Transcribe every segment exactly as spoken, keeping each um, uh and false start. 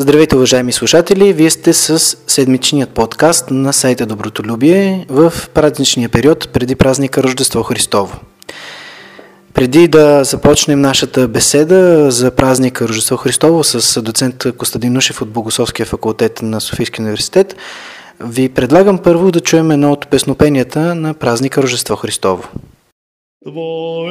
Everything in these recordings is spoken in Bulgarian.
Здравейте, уважаеми слушатели! Вие сте с седмичният подкаст на сайта Добротолюбие в празничния период преди празника Рождество Христово. Преди да започнем нашата беседа за празника Рождество Христово с доцент Костадин Нушев от Богословския факултет на Софийски университет, ви предлагам първо да чуем едно от песнопенията на празника Рождество Христово. Твоето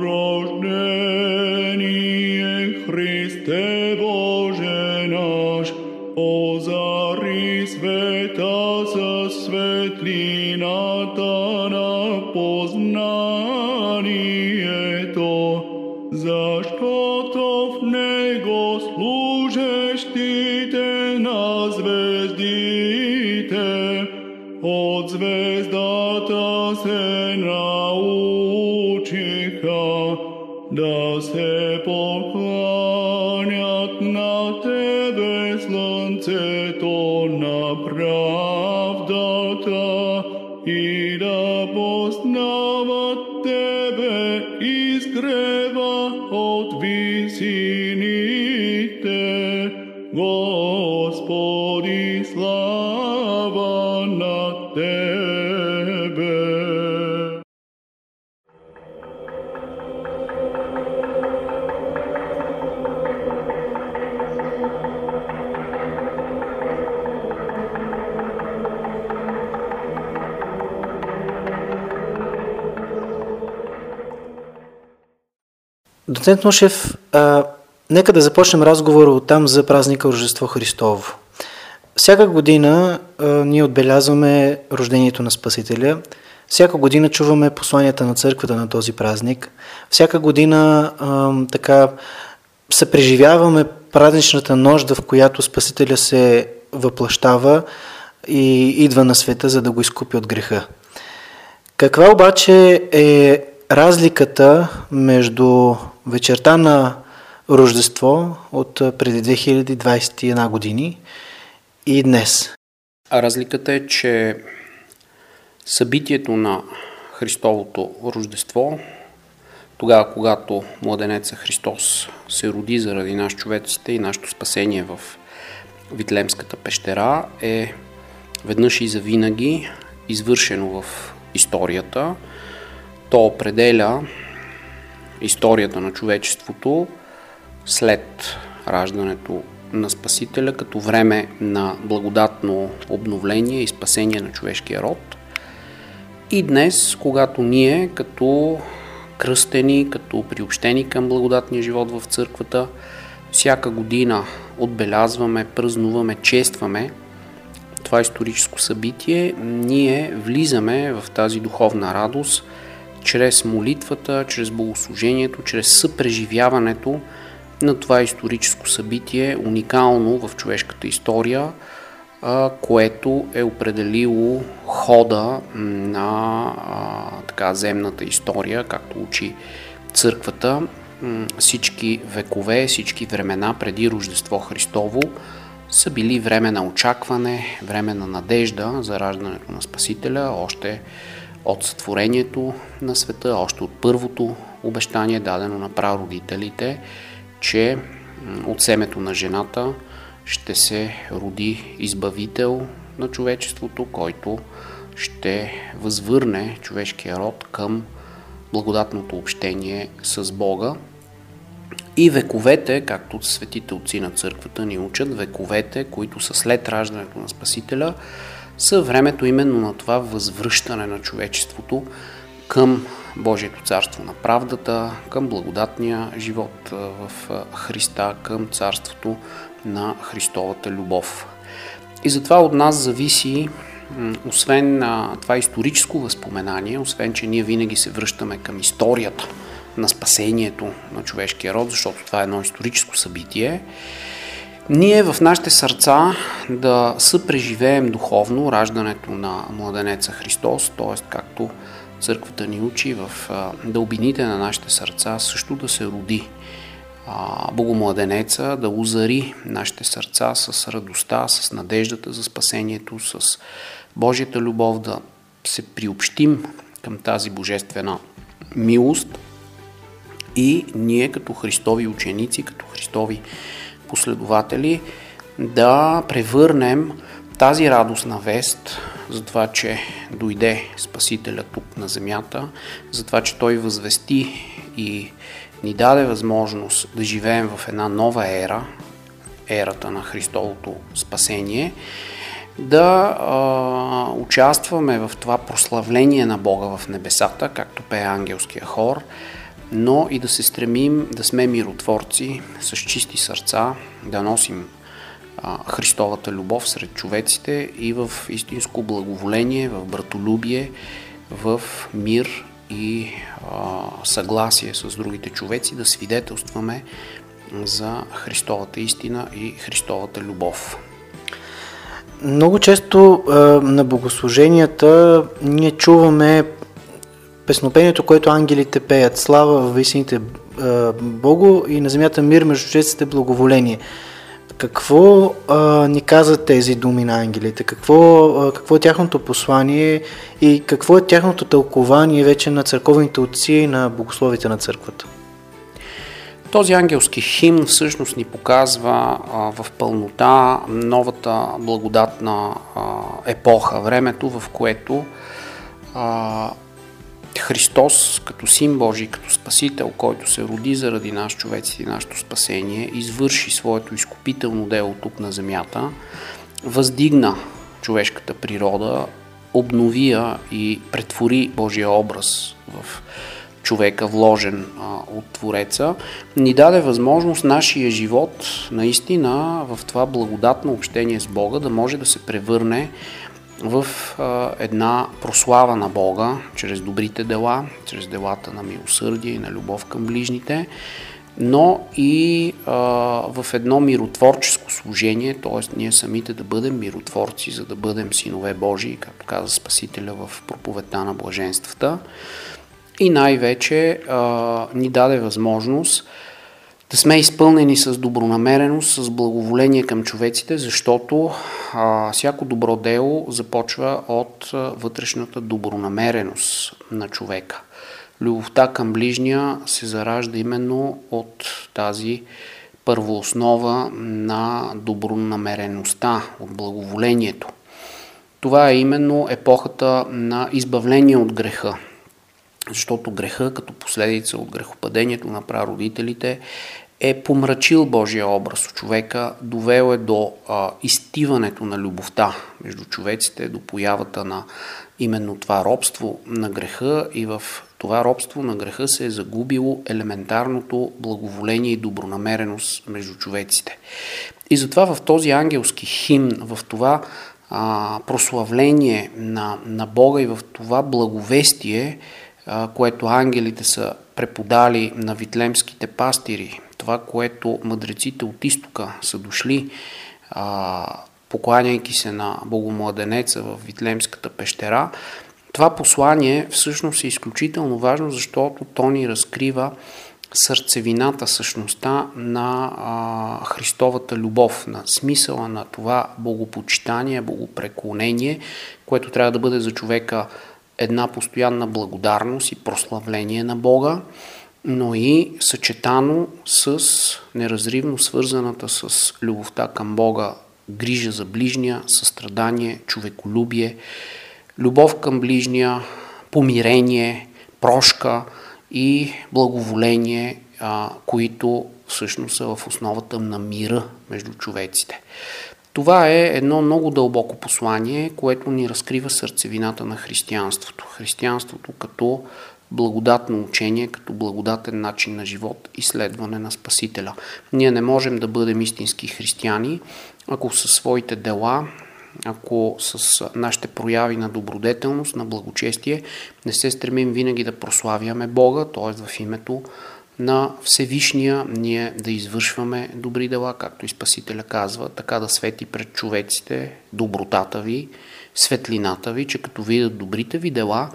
рождение, Христе Боже наш, озари света със светлината на познанието, защото в него служещите на звездите от звездата се научиха да се покланят на тебе, слънцето на правдата, и да познават тебе, изгрева от висините, Господи, слава на тебе. Доцент Нушев, а... нека да започнем разговора оттам за празника Рождество Христово. Всяка година а, ние отбелязваме рождението на Спасителя, всяка година чуваме посланията на църквата на този празник, всяка година а, така съпреживяваме празничната нощ, в която Спасителя се въплащава и идва на света, за да го изкупи от греха. Каква обаче е разликата между вечерта на Рождество от преди две хиляди двадесет и една години и днес? А разликата е, че събитието на Христовото Рождество, тогава когато младенеца Христос се роди заради нас човеците и нашето спасение в Витлемската пещера, е веднъж и завинаги извършено в историята. То определя историята на човечеството след раждането на Спасителя като време на благодатно обновление и спасение на човешкия род. И днес, когато ние като кръстени, като приобщени към благодатния живот в църквата, всяка година отбелязваме, празнуваме, честваме това историческо събитие, ние влизаме в тази духовна радост чрез молитвата, чрез богослужението, чрез съпреживяването на това историческо събитие, уникално в човешката история, което е определило хода на така земната история, както учи църквата, всички векове, всички времена преди Рождество Христово са били време на очакване, време на надежда за раждането на Спасителя, още от сътворението на света, още от първото обещание, дадено на прародителите, че от семето на жената ще се роди Избавител на човечеството, който ще възвърне човешкия род към благодатното общение с Бога. И вековете, както светите отци на църквата ни учат, вековете, които са след раждането на Спасителя, са времето именно на това възвръщане на човечеството към Божието царство на правдата, към благодатния живот в Христа, към царството на Христовата любов. И затова от нас зависи, освен на това историческо възпоменание, освен, че ние винаги се връщаме към историята на спасението на човешкия род, защото това е едно историческо събитие, ние в нашите сърца да съпреживеем духовно раждането на младенеца Христос, т.е. както църквата ни учи, в дълбините на нашите сърца също да се роди Богомладенеца, да озари нашите сърца с радостта, с надеждата за спасението, с Божията любов, да се приобщим към тази божествена милост и ние като Христови ученици, като Христови последователи да превърнем тази радостна вест за това, че дойде Спасителя тук на земята, за това, че Той възвести и ни даде възможност да живеем в една нова ера, ерата на Христовото спасение, да а, участваме в това прославление на Бога в небесата, както пее ангелския хор, но и да се стремим да сме миротворци с чисти сърца, да носим а, Христовата любов сред човеците и в истинско благоволение, в братолюбие, в мир и а, съгласие с другите човеци, да свидетелстваме за Христовата истина и Христовата любов. Много често е, на богослуженията ние чуваме песнопението, което ангелите пеят: слава във висините е, Богу и на земята мир между човеците благоволение. Какво е, ни казват тези думи на ангелите? Какво, е, какво е тяхното послание и какво е тяхното тълкование вече на църковните отци и на богословите на църквата? Този ангелски химн всъщност ни показва а, в пълнота новата благодатна а, епоха, времето, в което а, Христос като Син Божий, като Спасител, който се роди заради нас, човеците и нашето спасение, извърши своето изкупително дело тук на земята, въздигна човешката природа, обнови я и претвори Божия образ в човека, вложен а, от Твореца, ни даде възможност нашия живот наистина в това благодатно общение с Бога да може да се превърне в а, една прослава на Бога чрез добрите дела, чрез делата на милосърдие и на любов към ближните, но и а, в едно миротворческо служение, т.е. ние самите да бъдем миротворци, за да бъдем синове Божии, както каза Спасителя в проповедта на блаженствата. И най-вече а, ни даде възможност да сме изпълнени с добронамереност, с благоволение към човеците, защото а, всяко добро дело започва от а, вътрешната добронамереност на човека. Любовта към ближния се заражда именно от тази първооснова на добронамереността, от благоволението. Това е именно епохата на избавление от греха. Защото греха, като последица от грехопадението на прародителите, е помрачил Божия образ от човека, довел е до а, изтиването на любовта между човеците, до появата на именно това робство на греха, и в това робство на греха се е загубило елементарното благоволение и добронамереност между човеците. И затова в този ангелски химн, в това а, прославление на, на Бога и в това благовестие, което ангелите са преподали на витлемските пастири, това, което мъдреците от изтока са дошли, покланяйки се на Богомладенеца в Витлемската пещера, това послание всъщност е изключително важно, защото то ни разкрива сърцевината, същността на а, Христовата любов, на смисъла на това богопочитание, богопреклонение, което трябва да бъде за човека една постоянна благодарност и прославление на Бога, но и съчетано с неразривно свързаната с любовта към Бога грижа за ближния, състрадание, човеколюбие, любов към ближния, помирение, прошка и благоволение, които всъщност са в основата на мира между човеците. Това е едно много дълбоко послание, което ни разкрива сърцевината на християнството. Християнството като благодатно учение, като благодатен начин на живот и следване на Спасителя. Ние не можем да бъдем истински християни, ако със своите дела, ако с нашите прояви на добродетелност, на благочестие, не се стремим винаги да прославяме Бога, т.е. в името на Всевишния ние да извършваме добри дела, както и Спасителя казва, така да свети пред човеците добротата ви, светлината ви, че като видят добрите ви дела,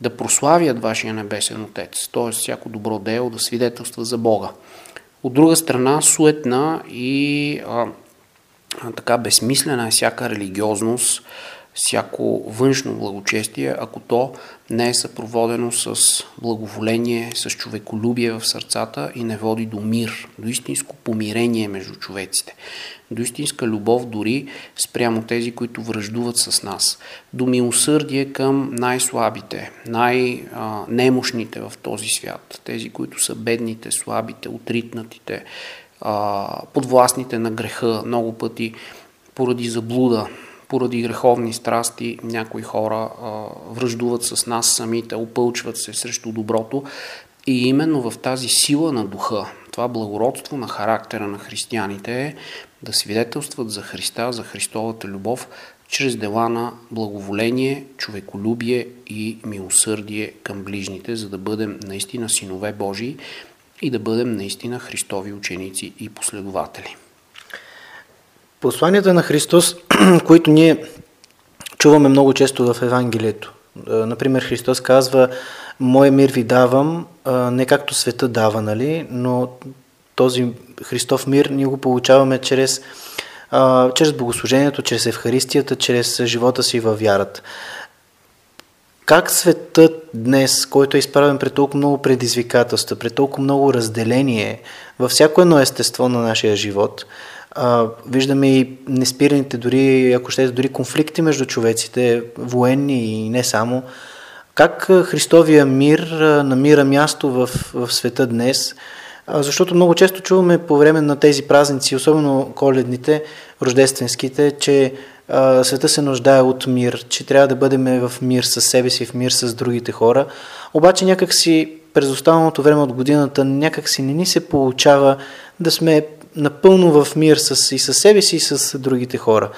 да прославят вашия небесен Отец, т.е. всяко добро дело да свидетелства за Бога. От друга страна, суетна и а, така безсмислена е всяка религиозност, всяко външно благочестие, ако то не е съпроводено с благоволение, с човеколюбие в сърцата и не води до мир, до истинско помирение между човеците, до истинска любов дори спрямо тези, които враждуват с нас, до милосърдие към най-слабите, най-немощните в този свят, тези, които са бедните, слабите, отритнатите, подвластните на греха, много пъти поради заблуда, поради греховни страсти някои хора а, връждуват с нас самите, опълчват се срещу доброто, и именно в тази сила на духа, това благородство на характера на християните е да свидетелстват за Христа, за Христовата любов, чрез дела на благоволение, човеколюбие и милосърдие към ближните, за да бъдем наистина синове Божии и да бъдем наистина Христови ученици и последователи. Посланията на Христос, които ние чуваме много често в Евангелието. Например, Христос казва: "Моя мир ви давам", не както света дава, нали, но този Христов мир ние го получаваме чрез, чрез богослужението, чрез Евхаристията, чрез живота си във вярата. Как светът днес, който е изправен пред толкова много предизвикателства, пред толкова много разделение във всяко едно естество на нашия живот, а, виждаме и неспираните, дори, ако ще, дори конфликти между човеците, военни и не само. Как Христовия мир намира място в, в света днес? А, защото много често чуваме по време на тези празници, особено коледните, рождественските, че а, света се нуждае от мир, че трябва да бъдем в мир с себе си, в мир с другите хора. Обаче някак си през останалото време от годината някак си не ни се получава да сме напълно в мир с, и с себе си, и с другите хора.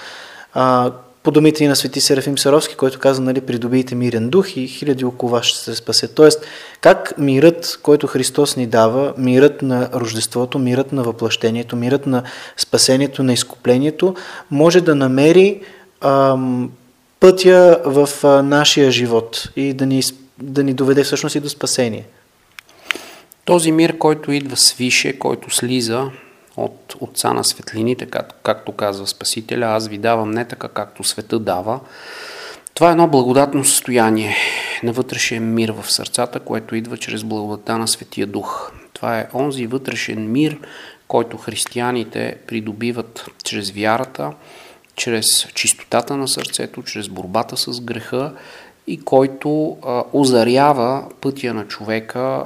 А, по думите и на Свети Серафим Саровски, който казва, нали, придобийте мирен дух и хиляди около вас ще се спасе. Тоест, как мирът, който Христос ни дава, мирът на Рождеството, мирът на въплъщението, мирът на спасението, на изкуплението, може да намери ам, пътя в а, нашия живот и да ни, да ни доведе всъщност и до спасение. Този мир, който идва свише, който слиза от Отца на светлините, как, както казва Спасителя, аз ви давам не така, както света дава. Това е едно благодатно състояние на вътрешен мир в сърцата, което идва чрез благодата на Светия Дух. Това е онзи вътрешен мир, който християните придобиват чрез вярата, чрез чистотата на сърцето, чрез борбата с греха, и който а, озарява пътя на човека, а,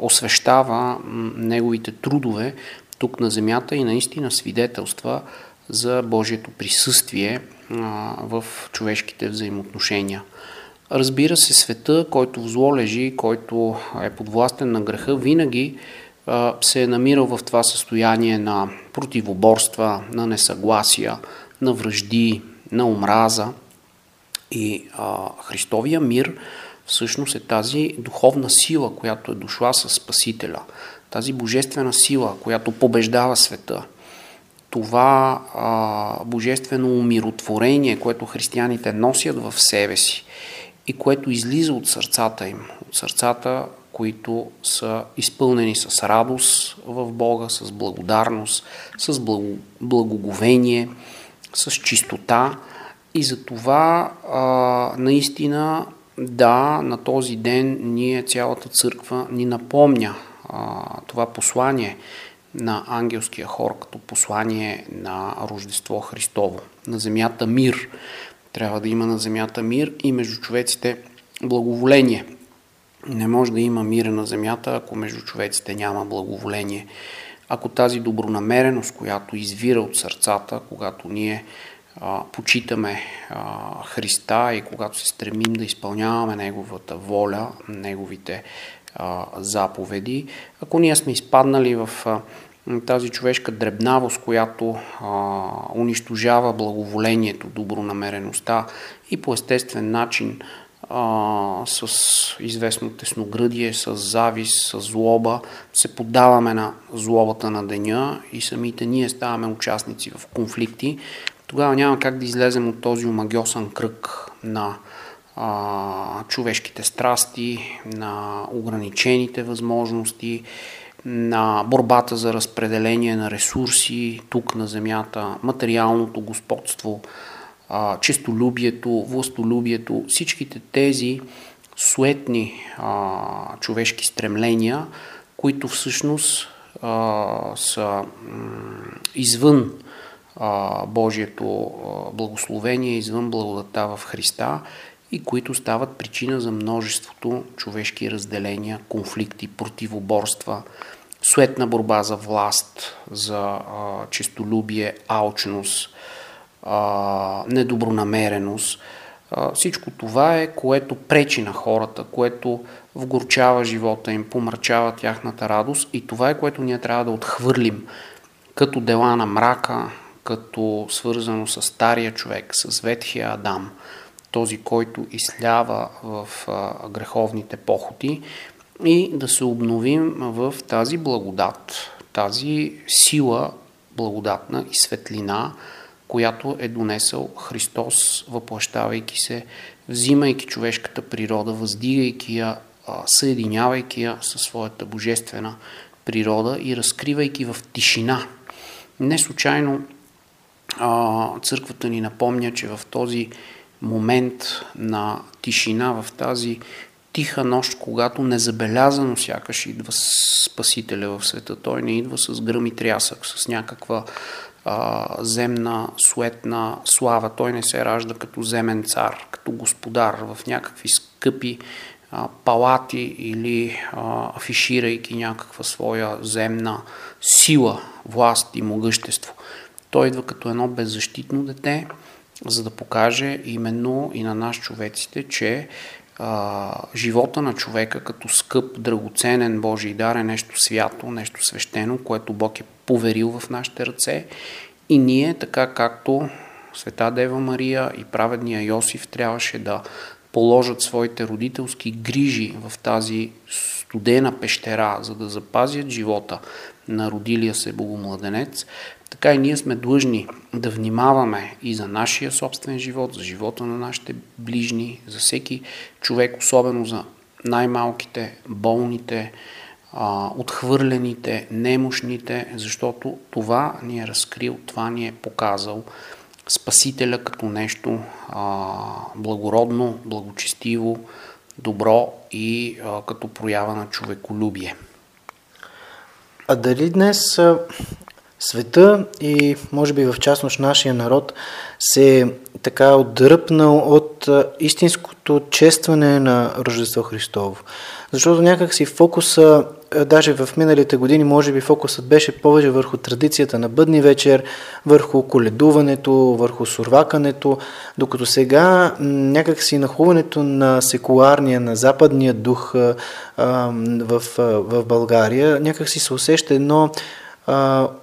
освещава м- неговите трудове тук на земята и наистина свидетелства за Божието присъствие а, в човешките взаимоотношения. Разбира се, света, който в зло лежи, който е подвластен на греха, винаги а, се е намирал в това състояние на противоборства, на несъгласия, на вражди, на омраза. И а, Христовия мир всъщност е тази духовна сила, която е дошла със Спасителя. Тази божествена сила, която побеждава света, това а, божествено умиротворение, което християните носят в себе си и което излиза от сърцата им, от сърцата, които са изпълнени с радост в Бога, с благодарност, с благо, благоговение, с чистота. И за това а, наистина, да, на този ден ние, цялата църква ни напомня това послание на ангелския хор като послание на Рождество Христово. На земята мир. Трябва да има на земята мир и между човеците благоволение. Не може да има мир на земята, ако между човеците няма благоволение. Ако тази добронамереност, която извира от сърцата, когато ние а, почитаме а, Христа и когато се стремим да изпълняваме Неговата воля, Неговите заповеди. Ако ние сме изпаднали в тази човешка дребнавост, която а, унищожава благоволението, добронамереността и по естествен начин а, с известно тесногръдие, с завист, с злоба, се поддаваме на злобата на деня и самите ние ставаме участници в конфликти, тогава няма как да излезем от този омагьосан кръг на човешките страсти, на ограничените възможности, на борбата за разпределение на ресурси тук на земята, материалното господство, а, честолюбието, властолюбието, всичките тези суетни а, човешки стремления, които всъщност а, са м, извън а, Божието а, благословение, извън благодата в Христа и които стават причина за множеството човешки разделения, конфликти, противоборства, суетна борба за власт, за а, честолюбие, алчност, а, недобронамереност. А, всичко това е, което пречи на хората, което вгорчава живота им, помрачава тяхната радост и това е, което ние трябва да отхвърлим като дела на мрака, като свързано с стария човек, с ветхия Адам, този, който излява в а, греховните похоти, и да се обновим в тази благодат, тази сила благодатна и светлина, която е донесъл Христос, въплащавайки се, взимайки човешката природа, въздигайки я, съединявайки я със своята божествена природа и разкривайки в тишина. Не случайно църквата ни напомня, че в този момент на тишина, в тази тиха нощ, когато незабелязано сякаш идва Спасителя в света. Той не идва с гръм и трясък, с някаква а, земна, суетна слава. Той не се ражда като земен цар, като господар в някакви скъпи а, палати или а, афиширайки някаква своя земна сила, власт и могъщество. Той идва като едно беззащитно дете, за да покаже именно и на нас човеците, че живота на човека като скъп, драгоценен Божий дар е нещо свято, нещо свещено, което Бог е поверил в нашите ръце и ние, така както Света Дева Мария и праведния Йосиф трябваше да положат своите родителски грижи в тази студена пещера, за да запазят живота на родилия се богомладенец, така и ние сме длъжни да внимаваме и за нашия собствен живот, за живота на нашите ближни, за всеки човек, особено за най-малките, болните, отхвърлените, немощните, защото това ни е разкрил, това ни е показал Спасителя като нещо благородно, благочестиво, добро и като проява на човеколюбие. А дали днес света и може би в частност нашия народ се е така отдръпнал от истинското честване на Рождество Христово? Защото някак си фокуса, даже в миналите години, може би фокусът беше повече върху традицията на Бъдни вечер, върху коледуването, върху сурвакането, докато сега някак си нахуването на секуларния, на западния дух а, в, в България, някак си се усеща едно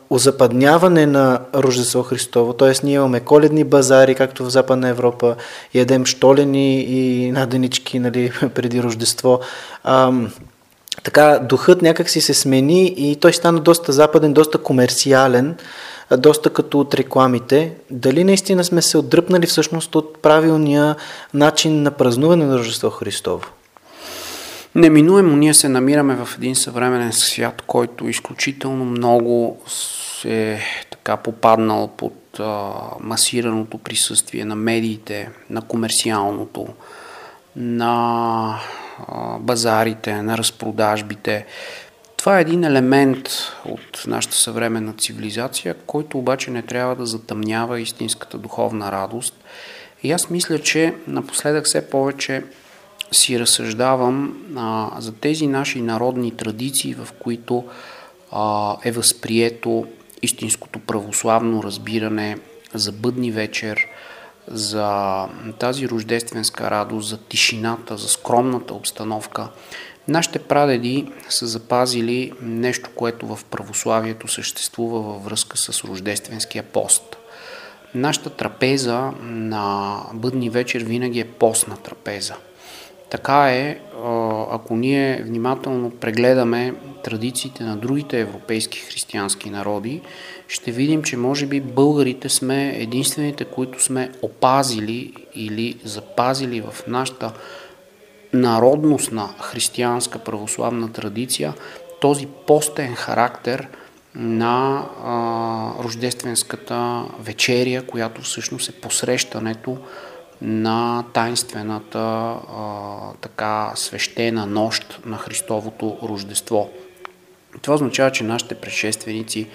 озападняване на Рождество Христово, т.е. ние имаме коледни базари, както в Западна Европа, ядем щолени и наденички, нали, преди Рождество. А, така, духът някак си се смени и той стана доста западен, доста комерциален, доста като от рекламите. Дали наистина сме се отдръпнали всъщност от правилния начин на празнуване на Рождество Христово? Неминуемо ние се намираме в един съвременен свят, който изключително много се е така попаднал под а, масираното присъствие на медиите, на комерциалното, на а, базарите, на разпродажбите. Това е един елемент от нашата съвременна цивилизация, който обаче не трябва да затъмнява истинската духовна радост. И аз мисля, че напоследък все повече си разсъждавам а, за тези наши народни традиции, в които а, е възприето истинското православно разбиране за Бъдни вечер, за тази рождественска радост, за тишината, за скромната обстановка. Нашите прадеди са запазили нещо, което в православието съществува във връзка с рождественския пост. Нашата трапеза на Бъдни вечер винаги е постна трапеза. Така е, ако ние внимателно прегледаме традициите на другите европейски християнски народи, ще видим, че може би българите сме единствените, които сме опазили или запазили в нашата народностна християнска православна традиция този постен характер на а, рождественската вечеря, която всъщност е посрещането на таинствената а, така свещена нощ на Христовото Рождество. Това означава, че нашите предшественици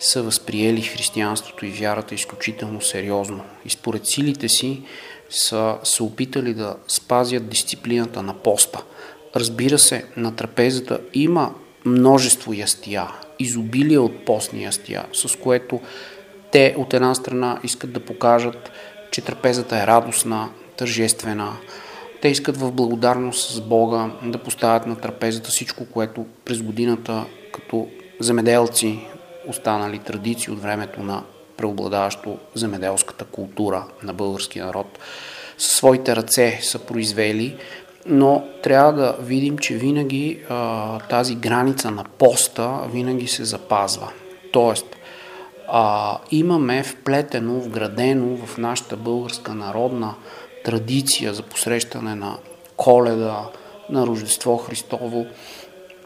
са възприели християнството и вярата изключително сериозно и според силите си са се опитали да спазят дисциплината на поста. Разбира се, на трапезата има множество ястия, изобилие от постни ястия, с което те от една страна искат да покажат, че трапезата е радостна, тържествена. Те искат в благодарност с Бога да поставят на трапезата всичко, което през годината като земеделци останали традиции от времето на преобладаващо земеделската култура на българския народ със своите ръце са произвели, но трябва да видим, че винаги а, тази граница на поста винаги се запазва. Тоест, а, имаме вплетено, вградено в нашата българска народна традиция за посрещане на Коледа, на Рождество Христово,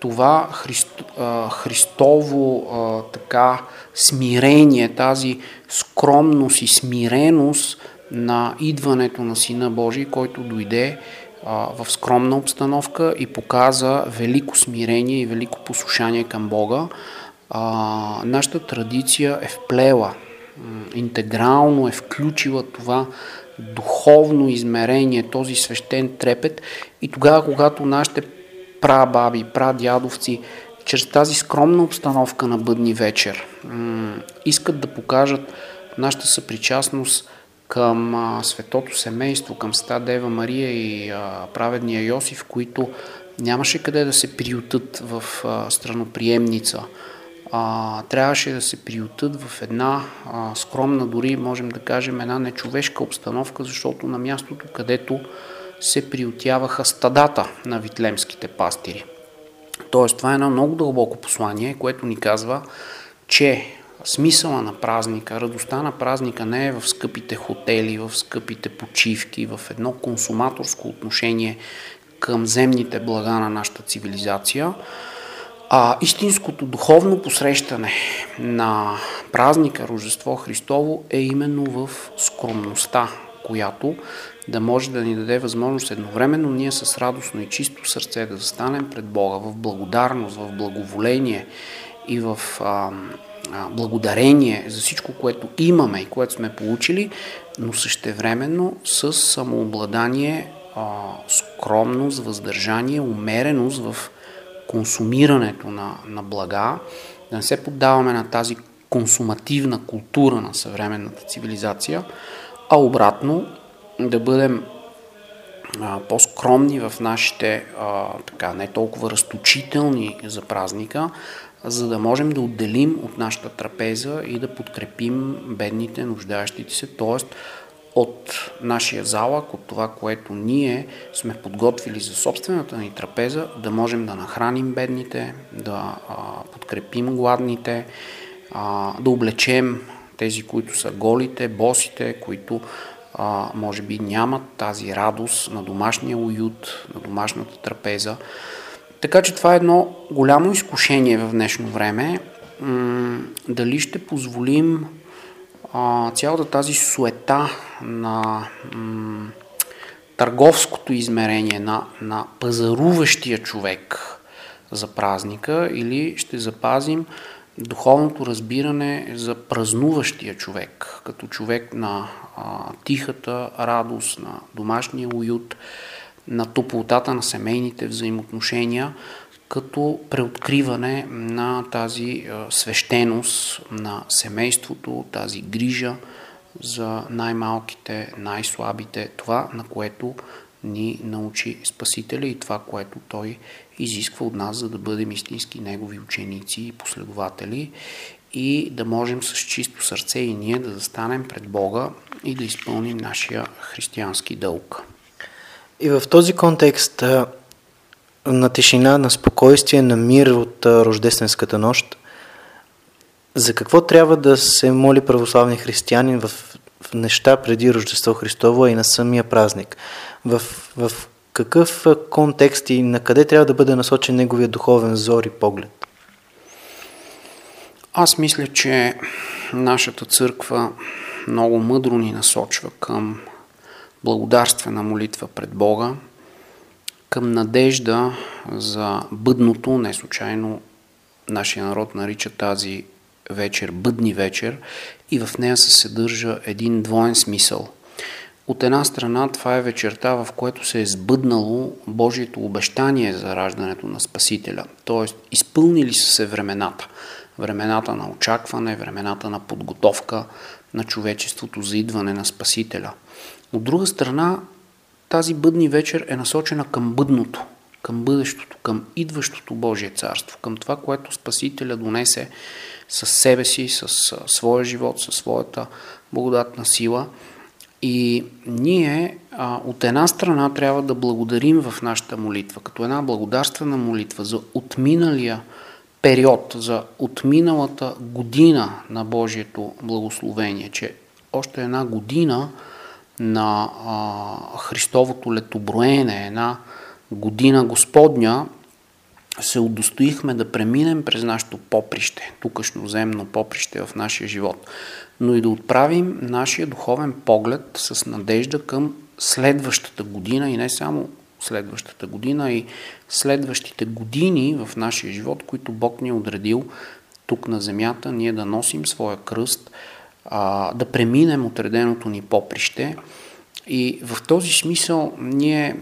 това Христо, Христово а, така смирение, тази скромност и смиреност на идването на Сина Божий, който дойде а, в скромна обстановка и показа велико смирение и велико послушание към Бога. А, нашата традиция е вплела, интегрално е включила това духовно измерение, този свещен трепет и тогава, когато нашите прабаби, прадядовци, чрез тази скромна обстановка на бъдни вечер м- искат да покажат нашата съпричастност към а, светото семейство, към Света Дева Мария и а, праведния Йосиф, които нямаше къде да се приютат в а, страноприемница. А, трябваше да се приютат в една а, скромна, дори можем да кажем една нечовешка обстановка, защото на мястото, където се приютяваха стадата на витлемските пастири. Тоест, това е едно много дълбоко послание, което ни казва, че смисъла на празника, радостта на празника не е в скъпите хотели, в скъпите почивки, в едно консуматорско отношение към земните блага на нашата цивилизация, а истинското духовно посрещане на празника Рождество Христово е именно в скромността, която да може да ни даде възможност едновременно ние с радостно и чисто сърце да застанем пред Бога в благодарност, в благоволение и в а, а, благодарение за всичко, което имаме и което сме получили, но същевременно с самообладание, а, скромност, въздържание, умереност в консумирането на, на блага, да не се поддаваме на тази консумативна култура на съвременната цивилизация, а обратно да бъдем а, по-скромни в нашите а, така, не толкова разточителни за празника, за да можем да отделим от нашата трапеза и да подкрепим бедните, нуждаещите се, т.е. от нашия залък, от това, което ние сме подготвили за собствената ни трапеза, да можем да нахраним бедните, да а, подкрепим гладните, а, да облечем тези, които са голите, босите, които а, може би нямат тази радост на домашния уют, на домашната трапеза. Така че това е едно голямо изкушение в днешно време. М- дали ще позволим а, цялата тази суета на м- търговското измерение, на, на пазаруващия човек за празника, или ще запазим духовното разбиране за празнуващия човек, като човек на а, тихата радост, на домашния уют, на топлотата на семейните взаимоотношения, като преоткриване на тази а, свещеност на семейството, тази грижа за най-малките, най-слабите, това, на което ни научи Спасителя и това, което Той изисква от нас, за да бъдем истински Негови ученици и последователи и да можем с чисто сърце и ние да застанем пред Бога и да изпълним нашия християнски дълг. И в този контекст на тишина, на спокойствие, на мир от рождественската нощ, за какво трябва да се моли православни християни в неща преди Рождество Христово и на самия празник? В, в какъв контекст и на къде трябва да бъде насочен неговия духовен взор и поглед? Аз мисля, че нашата църква много мъдро ни насочва към благодарствена молитва пред Бога, към надежда за бъдното. Не случайно нашия народ нарича тази вечер бъдни вечер и в нея се съдържа един двоен смисъл. От една страна това е вечерта, в което се е сбъднало Божието обещание за раждането на Спасителя, т.е. изпълнили са се времената. Времената на очакване, времената на подготовка на човечеството за идване на Спасителя. От друга страна, тази бъдни вечер е насочена към бъдното, към бъдещото, към идващото Божие царство, към това, което Спасителя донесе със себе си, със своя живот, със своята благодатна сила. И ние а, от една страна трябва да благодарим в нашата молитва, като една благодарствена молитва за отминалия период, за отминалата година на Божието благословение, че още една година на а, Христовото летоброене, една година Господня, се удостоихме да преминем през нашето поприще, тукашно земно поприще в нашия живот, но и да отправим нашия духовен поглед с надежда към следващата година и не само следващата година, и следващите години в нашия живот, които Бог ни е отредил тук на земята, ние да носим своя кръст, да преминем отреденото ни поприще. И в този смисъл ние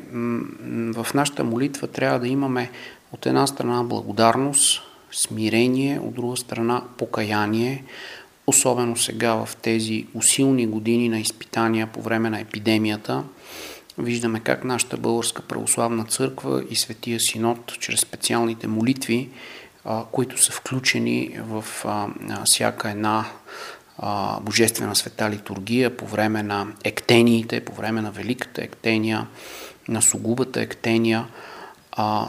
в нашата молитва трябва да имаме от една страна благодарност, смирение, от друга страна покаяние, особено сега в тези усилни години на изпитания по време на епидемията. Виждаме как нашата Българска Православна Църква и Светия Синод чрез специалните молитви, които са включени в всяка една божествена света литургия по време на ектениите, по време на Великата ектения, на Сугубата ектения,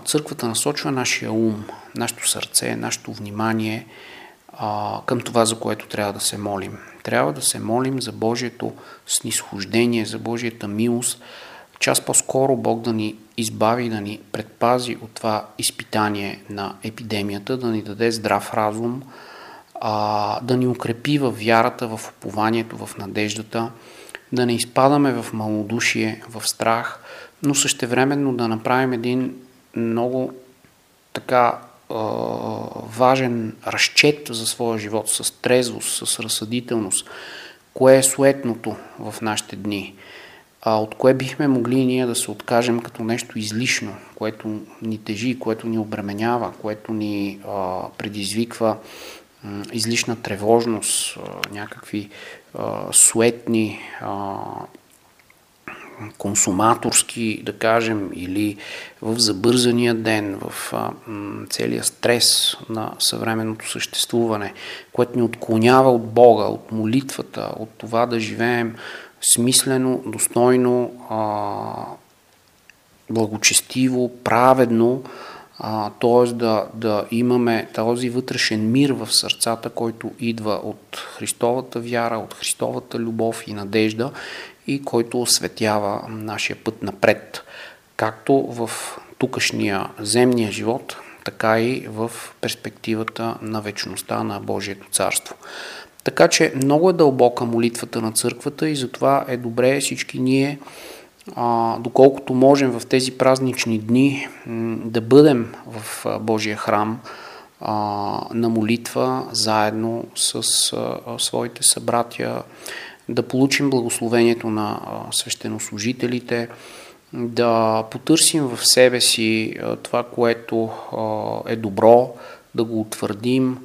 Църквата насочва нашия ум, нашето сърце, нашето внимание към това, за което трябва да се молим. Трябва да се молим за Божието снисхождение, за Божията милост, час по-скоро Бог да ни избави, да ни предпази от това изпитание на епидемията, да ни даде здрав разум, да ни укрепи във вярата, в упованието, в надеждата, да не изпадаме в малодушие, в страх, но същевременно да направим един много така е, важен разчет за своя живот с трезвост, с разсъдителност. Кое е суетното в нашите дни? А от кое бихме могли ние да се откажем като нещо излишно, което ни тежи, което ни обременява, което ни е, предизвиква е, излишна тревожност, е, някакви е, суетни е, консуматорски, да кажем, или в забързания ден, в а, м, целия стрес на съвременното съществуване, което ни отклонява от Бога, от молитвата, от това да живеем смислено, достойно, а, благочестиво, праведно, т.е. Да, да имаме този вътрешен мир в сърцата, който идва от Христовата вяра, от Христовата любов и надежда и който осветява нашия път напред, както в тукашния земния живот, така и в перспективата на вечността на Божието царство. Така че много е дълбока молитвата на църквата и затова е добре всички ние, доколкото можем в тези празнични дни да бъдем в Божия храм на молитва заедно с своите събратия, да получим благословението на свещенослужителите, да потърсим в себе си това, което е добро, да го утвърдим,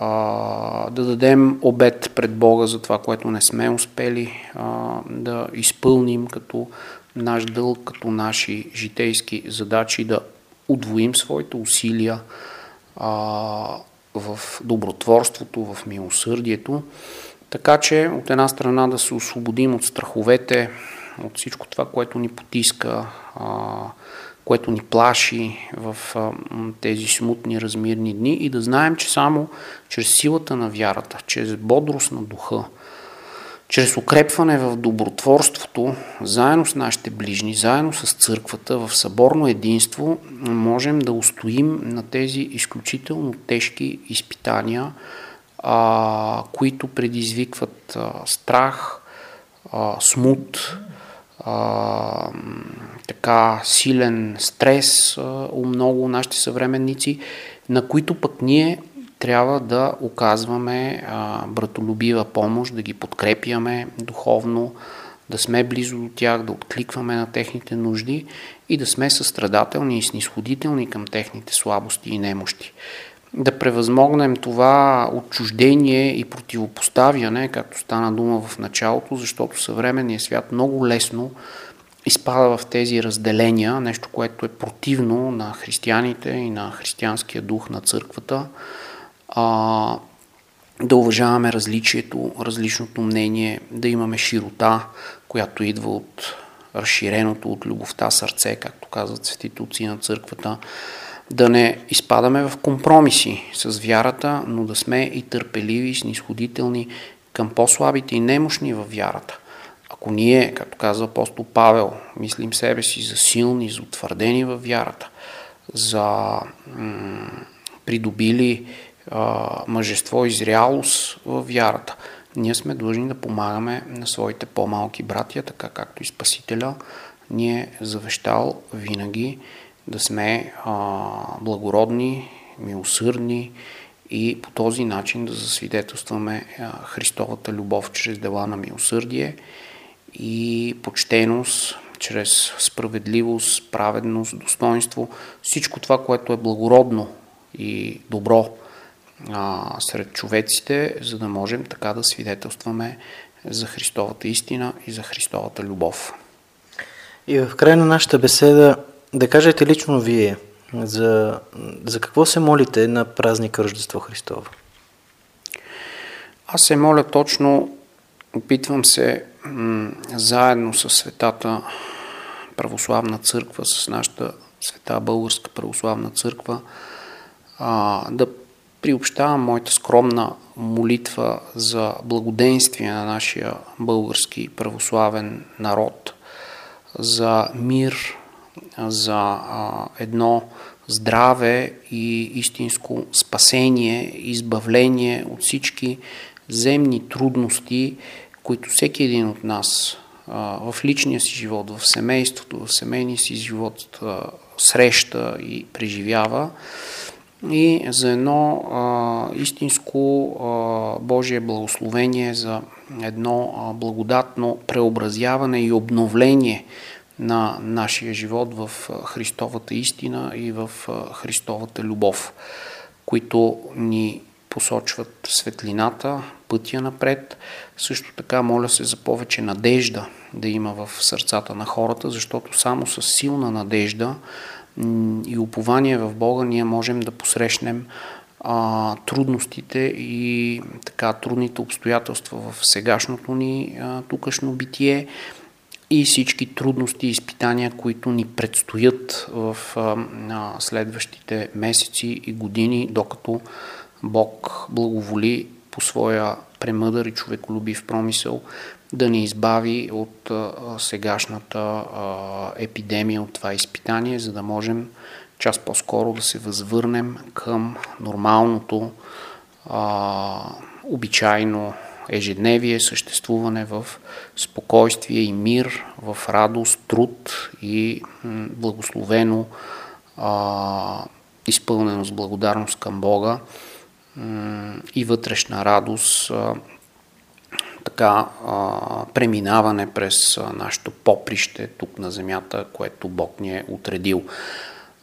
да дадем обет пред Бога за това, което не сме успели да изпълним като наш дълг, като наши житейски задачи, да удвоим своите усилия в добротворството, в милосърдието. Така че от една страна да се освободим от страховете, от всичко това, което ни потиска, което ни плаши в тези смутни, размирни дни и да знаем, че само чрез силата на вярата, чрез бодрост на духа, чрез укрепване в добротворството, заедно с нашите ближни, заедно с църквата, в съборно единство, можем да устоим на тези изключително тежки изпитания, а, които предизвикват а, страх, а, смут, а, така силен стрес а, у много нашите съвременници, на които пък ние трябва да оказваме а, братолюбива помощ, да ги подкрепяме духовно, да сме близо до тях, да откликваме на техните нужди и да сме състрадателни и снисходителни към техните слабости и немощи. Да превъзмогнем това отчуждение и противопоставяне, както стана дума в началото, защото съвременният свят много лесно изпада в тези разделения, нещо, което е противно на християните и на християнския дух на църквата. А, да уважаваме различието, различното мнение, да имаме широта, която идва от разширеното от любовта сърце, както казват светите отци на църквата, да не изпадаме в компромиси с вярата, но да сме и търпеливи, и снисходителни към по-слабите и немощни във вярата. Ако ние, както казва апостол Павел, мислим себе си за силни, за утвърдени във вярата, за м- придобили а, мъжество и зрялост във вярата, ние сме длъжни да помагаме на своите по-малки братия, така както и Спасителя ни е завещал винаги да сме а, благородни, милосърдни и по този начин да засвидетелстваме а, Христовата любов чрез дела на милосърдие и почтеност, чрез справедливост, праведност, достоинство, всичко това, което е благородно и добро а, сред човеците, за да можем така да свидетелстваме за Христовата истина и за Христовата любов. И в края на нашата беседа да кажете лично вие, за, за какво се молите на празника Рождество Христово? Аз се моля точно, опитвам се м- заедно с Светата Православна Църква, с нашата Света Българска Православна Църква, а, да приобщавам моята скромна молитва за благоденствие на нашия български православен народ, за мир, за едно здраве и истинско спасение, избавление от всички земни трудности, които всеки един от нас в личния си живот, в семейството, в семейния си живот среща и преживява, и за едно истинско Божие благословение, за едно благодатно преобразяване и обновление на нашия живот в Христовата истина и в Христовата любов, които ни посочват светлината, пътя напред. Също така моля се за повече надежда да има в сърцата на хората, защото само с силна надежда и упование в Бога ние можем да посрещнем а, трудностите и така трудните обстоятелства в сегашното ни а, тукашно битие, и всички трудности и изпитания, които ни предстоят в а, следващите месеци и години, докато Бог благоволи по своя премъдър и човеколюбив промисъл да ни избави от а, сегашната а, епидемия, от това изпитание, за да можем час по-скоро да се възвърнем към нормалното, а, обичайно ежедневие, съществуване в спокойствие и мир, в радост, труд и благословено, а, изпълнено с благодарност към Бога и вътрешна радост, а, така а, преминаване през нашето поприще тук на земята, което Бог ни е отредил.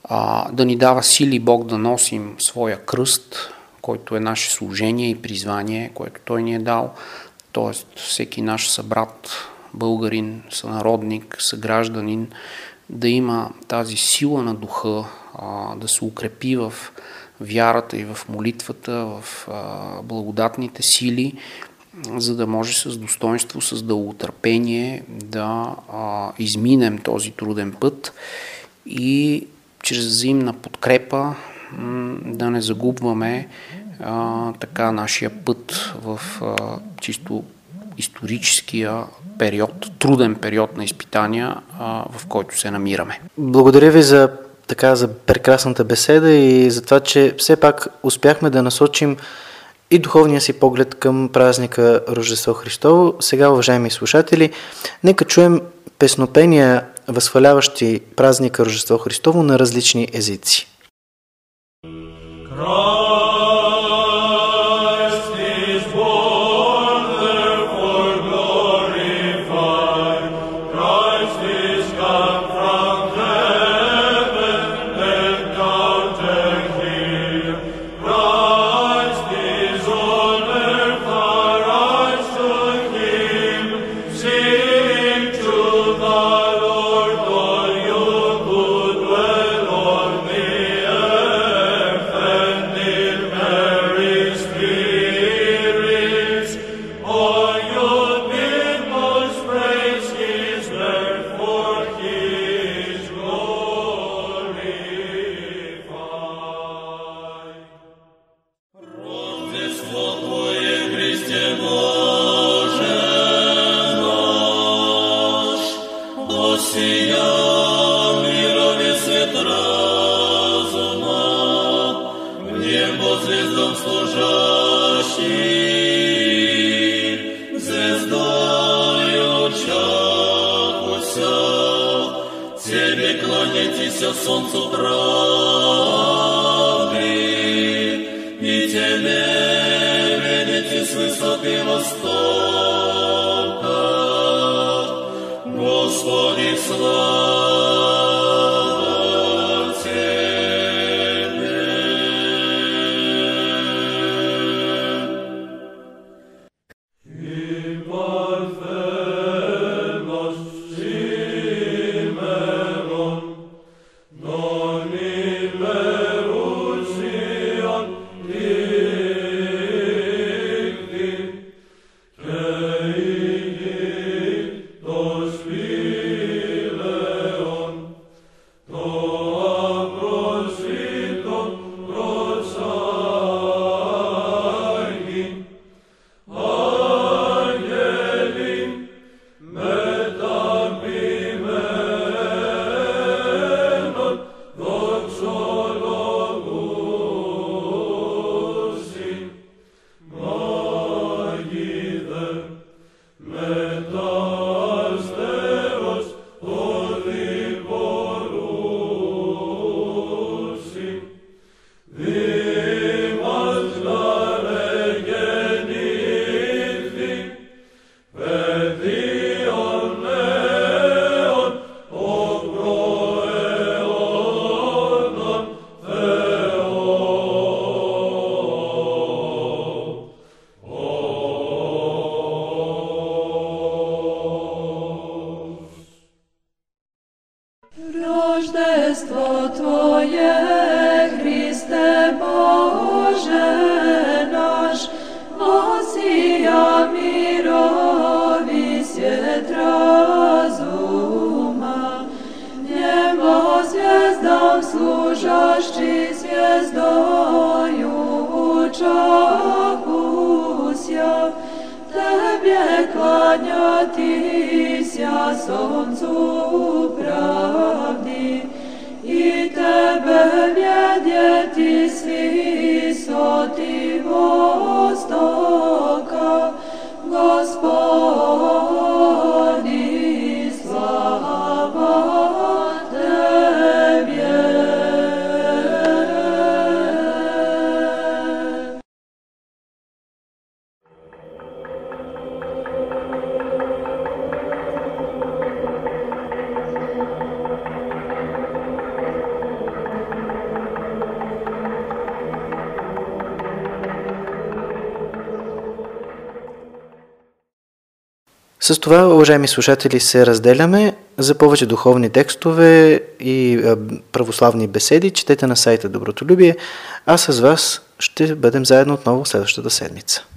А, да ни дава сили Бог да носим своя кръст, който е наше служение и призвание, което Той ни е дал. Тоест всеки наш събрат, българин, сънародник, съгражданин, да има тази сила на духа, да се укрепи в вярата и в молитвата, в благодатните сили, за да може с достоинство, с дълготърпение да изминем този труден път и чрез взаимна подкрепа да не загубваме а, така нашия път в а, чисто историческия период, труден период на изпитания, а, в който се намираме. Благодаря ви за, така, за прекрасната беседа и за това, че все пак успяхме да насочим и духовния си поглед към празника Рождество Христово. Сега, уважаеми слушатели, нека чуем песнопения, възхваляващи празника Рождество Христово на различни езици. С това, уважаеми слушатели, се разделяме. За повече духовни текстове и православни беседи четете на сайта Добротолюбие, а с вас ще бъдем заедно отново следващата седмица.